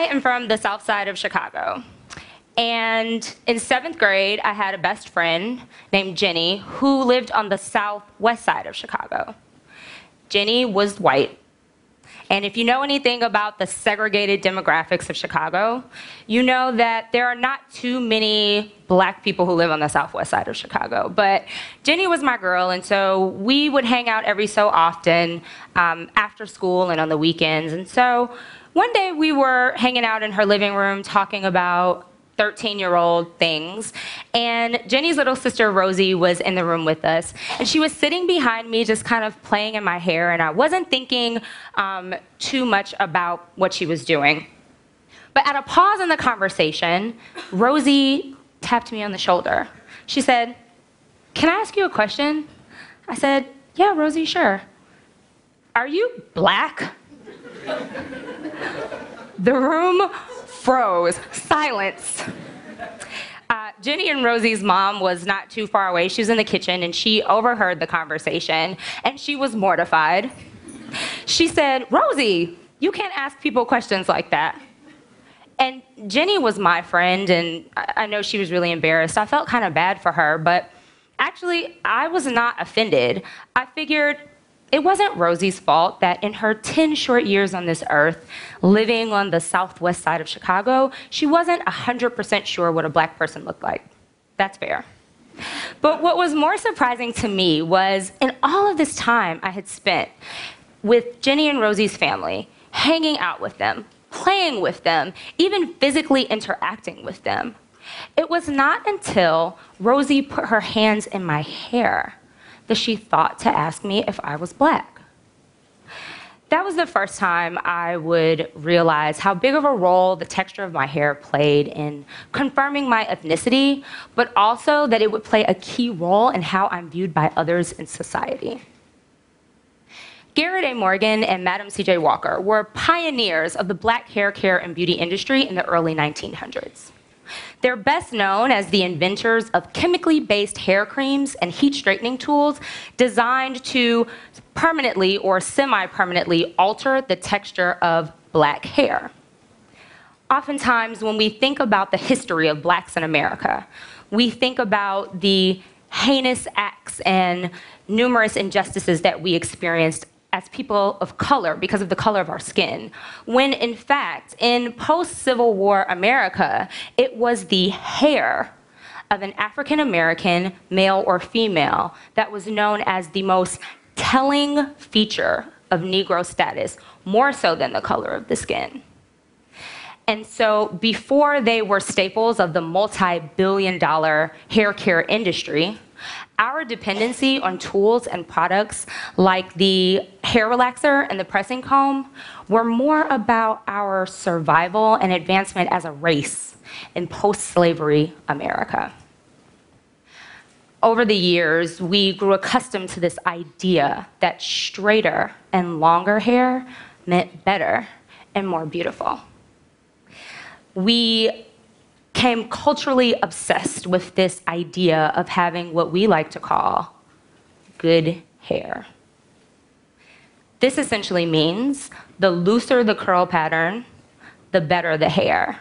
I am from the south side of Chicago. And in 7th grade, I had a best friend named Jenny who lived on the southwest side of Chicago. Jenny was white. And if you know anything about the segregated demographics of Chicago, you know that there are not too many black people who live on the southwest side of Chicago. But Jenny was my girl, and so we would hang out every so often after school and on the weekends. And so one day we were hanging out in her living room talking about 13-year-old things, and Jenny's little sister Rosie was in the room with us, and she was sitting behind me just kind of playing in my hair, and I wasn't thinking too much about what she was doing. But at a pause in the conversation, Rosie tapped me on the shoulder. She said, "Can I ask you a question?" I said, "Yeah, Rosie, sure. Are you black?" The room froze. Silence. Jenny and Rosie's mom was not too far away. She was in the kitchen, and she overheard the conversation, and she was mortified. She said, "Rosie, you can't ask people questions like that." And Jenny was my friend, and I know she was really embarrassed. I felt kind of bad for her, but actually, I was not offended. I figured it wasn't Rosie's fault that in her 10 short years on this earth, living on the southwest side of Chicago, she wasn't 100% sure what a black person looked like. That's fair. But what was more surprising to me was in all of this time I had spent with Jenny and Rosie's family, hanging out with them, playing with them, even physically interacting with them, it was not until Rosie put her hands in my hair that she thought to ask me if I was black. That was the first time I would realize how big of a role the texture of my hair played in confirming my ethnicity, but also that it would play a key role in how I'm viewed by others in society. Garrett A. Morgan and Madam C.J. Walker were pioneers of the black hair care and beauty industry in the early 1900s. They're best known as the inventors of chemically-based hair creams and heat straightening tools designed to permanently or semi-permanently alter the texture of black hair. Oftentimes, when we think about the history of blacks in America, we think about the heinous acts and numerous injustices that we experienced as people of color because of the color of our skin, when in fact, in post-Civil War America, it was the hair of an African-American, male or female, that was known as the most telling feature of Negro status, more so than the color of the skin. And so before they were staples of the multi-billion-dollar hair care industry, our dependency on tools and products like the hair relaxer and the pressing comb were more about our survival and advancement as a race in post-slavery America. Over the years, we grew accustomed to this idea that straighter and longer hair meant better and more beautiful. We became culturally obsessed with this idea of having what we like to call good hair. This essentially means the looser the curl pattern, the better the hair.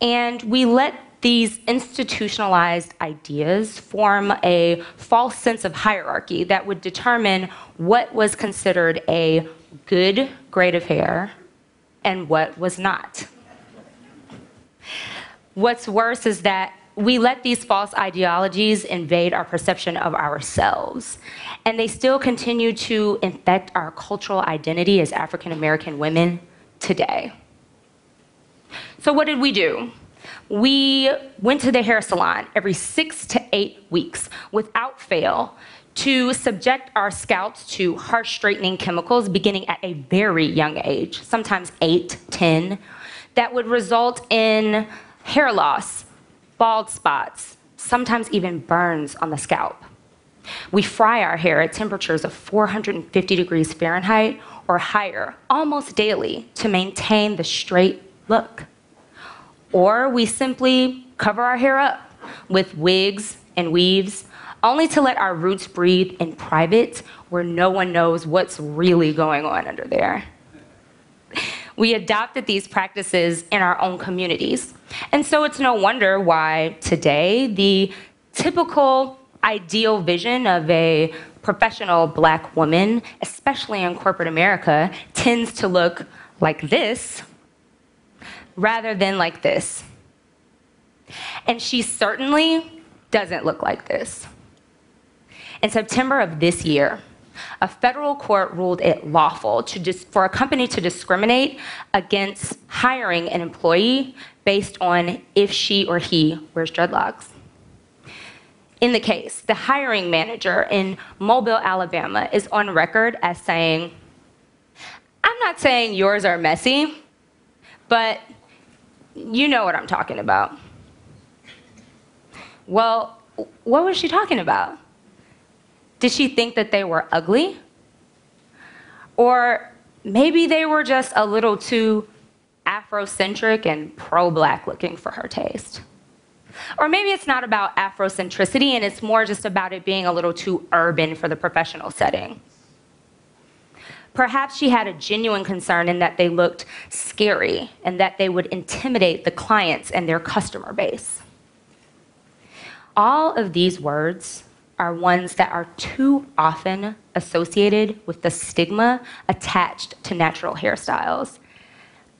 And we let these institutionalized ideas form a false sense of hierarchy that would determine what was considered a good grade of hair and what was not. What's worse is that we let these false ideologies invade our perception of ourselves, and they still continue to infect our cultural identity as African American women today. So what did we do? We went to the hair salon every 6 to 8 weeks without fail to subject our scalps to harsh straightening chemicals beginning at a very young age, sometimes 8, 10, that would result in hair loss, bald spots, sometimes even burns on the scalp. We fry our hair at temperatures of 450 degrees Fahrenheit or higher almost daily to maintain the straight look. Or we simply cover our hair up with wigs and weaves, only to let our roots breathe in private where no one knows what's really going on under there. we adopted these practices in our own communities. And so it's no wonder why today the typical ideal vision of a professional Black woman, especially in corporate America, tends to look like this rather than like this. And she certainly doesn't look like this. In September of this year, a federal court ruled it lawful for a company to discriminate against hiring an employee based on if she or he wears dreadlocks. In the case, the hiring manager in Mobile, Alabama is on record as saying, "I'm not saying yours are messy, but you know what I'm talking about." Well, what was she talking about? Did she think that they were ugly? Or maybe they were just a little too Afrocentric and pro-Black looking for her taste. Or maybe it's not about Afrocentricity and it's more just about it being a little too urban for the professional setting. Perhaps she had a genuine concern in that they looked scary and that they would intimidate the clients and their customer base. All of these words are ones that are too often associated with the stigma attached to natural hairstyles.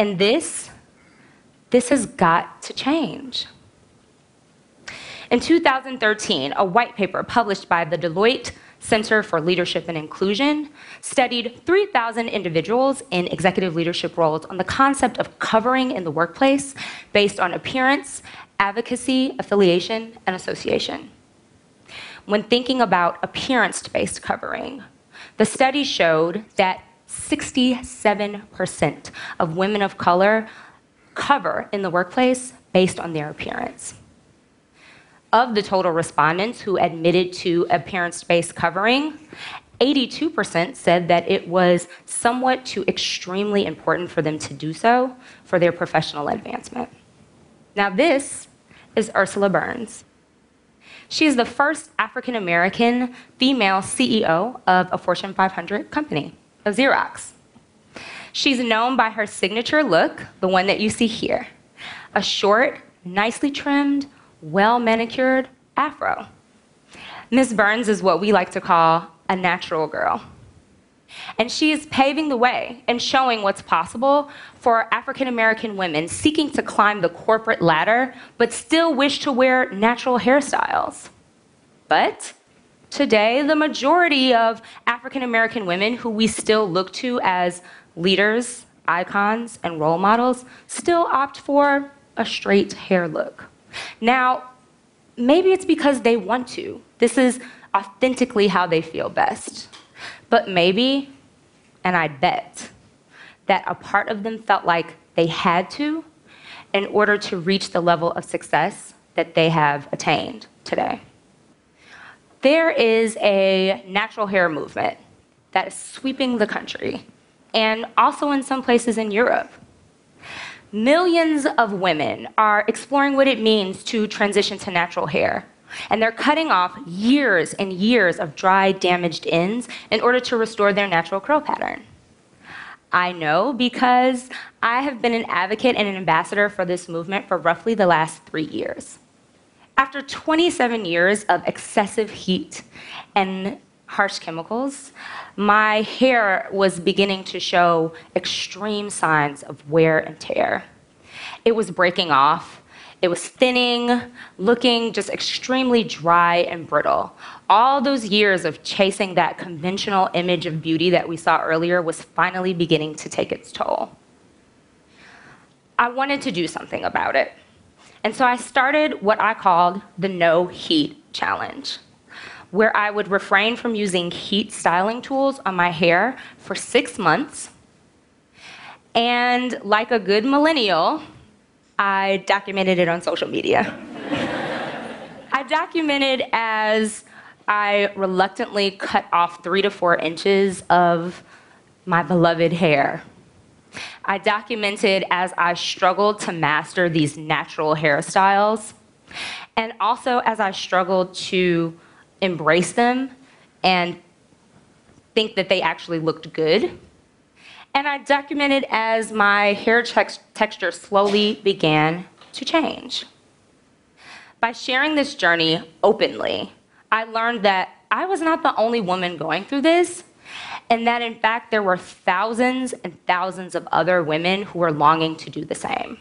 And this has got to change. In 2013, a white paper published by the Deloitte Center for Leadership and Inclusion studied 3,000 individuals in executive leadership roles on the concept of covering in the workplace based on appearance, advocacy, affiliation, and association. When thinking about appearance-based covering, the study showed that 67% of women of color cover in the workplace based on their appearance. Of the total respondents who admitted to appearance-based covering, 82% said that it was somewhat to extremely important for them to do so for their professional advancement. Now this is Ursula Burns. She is the first African-American female CEO of a Fortune 500 company, of Xerox. She's known by her signature look, the one that you see here, a short, nicely trimmed, well-manicured afro. Ms. Burns is what we like to call a natural girl. And she is paving the way and showing what's possible for African-American women seeking to climb the corporate ladder but still wish to wear natural hairstyles. But today, the majority of African-American women who we still look to as leaders, icons, and role models still opt for a straight hair look. Now, maybe it's because they want to. This is authentically how they feel best. But maybe, and I bet, that a part of them felt like they had to in order to reach the level of success that they have attained today. There is a natural hair movement that is sweeping the country, and also in some places in Europe. Millions of women are exploring what it means to transition to natural hair. And they're cutting off years and years of dry, damaged ends in order to restore their natural curl pattern. I know because I have been an advocate and an ambassador for this movement for roughly the last 3 years. After 27 years of excessive heat and harsh chemicals, my hair was beginning to show extreme signs of wear and tear. It was breaking off. It was thinning, looking just extremely dry and brittle. All those years of chasing that conventional image of beauty that we saw earlier was finally beginning to take its toll. I wanted to do something about it. And so I started what I called the No Heat Challenge, where I would refrain from using heat styling tools on my hair for 6 months. And like a good millennial, I documented it on social media. I documented as I reluctantly cut off 3 to 4 inches of my beloved hair. I documented as I struggled to master these natural hairstyles, and also as I struggled to embrace them and think that they actually looked good. and I documented as my hair texture slowly began to change. By sharing this journey openly, I learned that I was not the only woman going through this, and that in fact there were thousands and thousands of other women who were longing to do the same.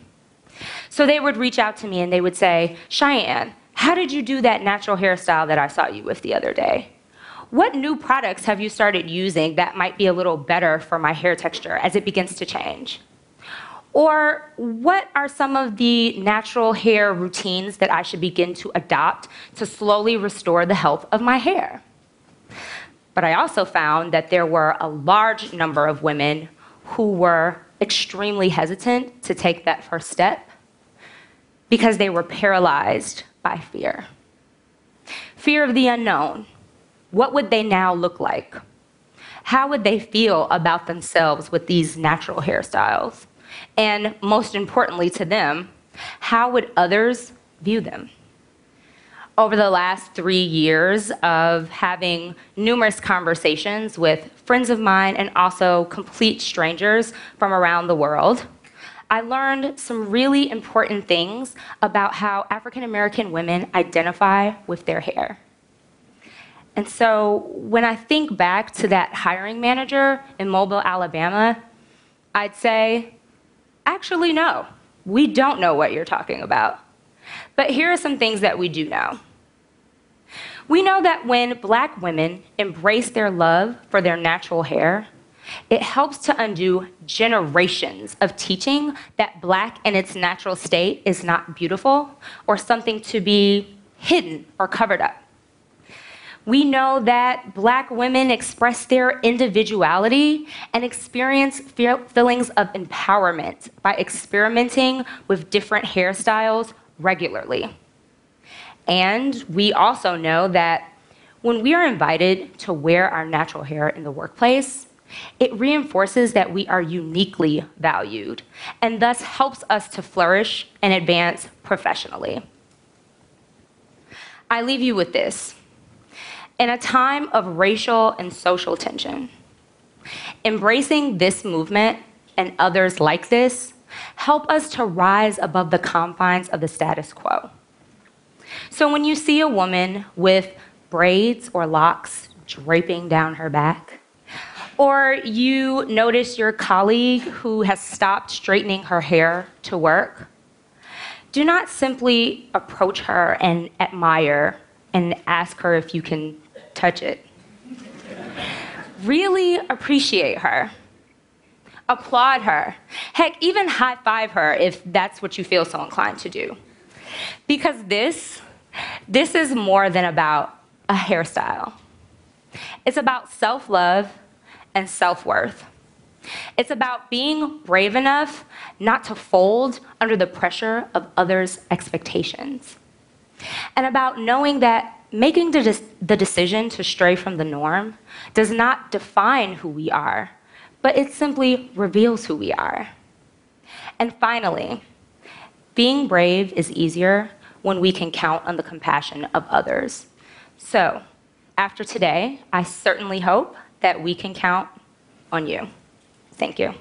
So they would reach out to me and they would say, "Cheyenne, how did you do that natural hairstyle that I saw you with the other day? What new products have you started using that might be a little better for my hair texture as it begins to change? Or what are some of the natural hair routines that I should begin to adopt to slowly restore the health of my hair?" But I also found that there were a large number of women who were extremely hesitant to take that first step because they were paralyzed by fear. Fear of the unknown. What would they now look like? How would they feel about themselves with these natural hairstyles? And most importantly to them, how would others view them? Over the last 3 years of having numerous conversations with friends of mine and also complete strangers from around the world, I learned some really important things about how African American women identify with their hair. And so when I think back to that hiring manager in Mobile, Alabama, I'd say, actually, no, we don't know what you're talking about. But here are some things that we do know. We know that when Black women embrace their love for their natural hair, it helps to undo generations of teaching that Black in its natural state is not beautiful or something to be hidden or covered up. We know that Black women express their individuality and experience feelings of empowerment by experimenting with different hairstyles regularly. And we also know that when we are invited to wear our natural hair in the workplace, it reinforces that we are uniquely valued and thus helps us to flourish and advance professionally. I leave you with this. In a time of racial and social tension, embracing this movement and others like this help us to rise above the confines of the status quo. So when you see a woman with braids or locks draping down her back, or you notice your colleague who has stopped straightening her hair to work, do not simply approach her and admire and ask her if you can touch it. Really appreciate her. Applaud her. Heck, even high-five her if that's what you feel so inclined to do. Because this is more than about a hairstyle. It's about self-love and self-worth. It's about being brave enough not to fold under the pressure of others' expectations. And about knowing that making the decision to stray from the norm does not define who we are, but it simply reveals who we are. And finally, being brave is easier when we can count on the compassion of others. So, after today, I certainly hope that we can count on you. Thank you.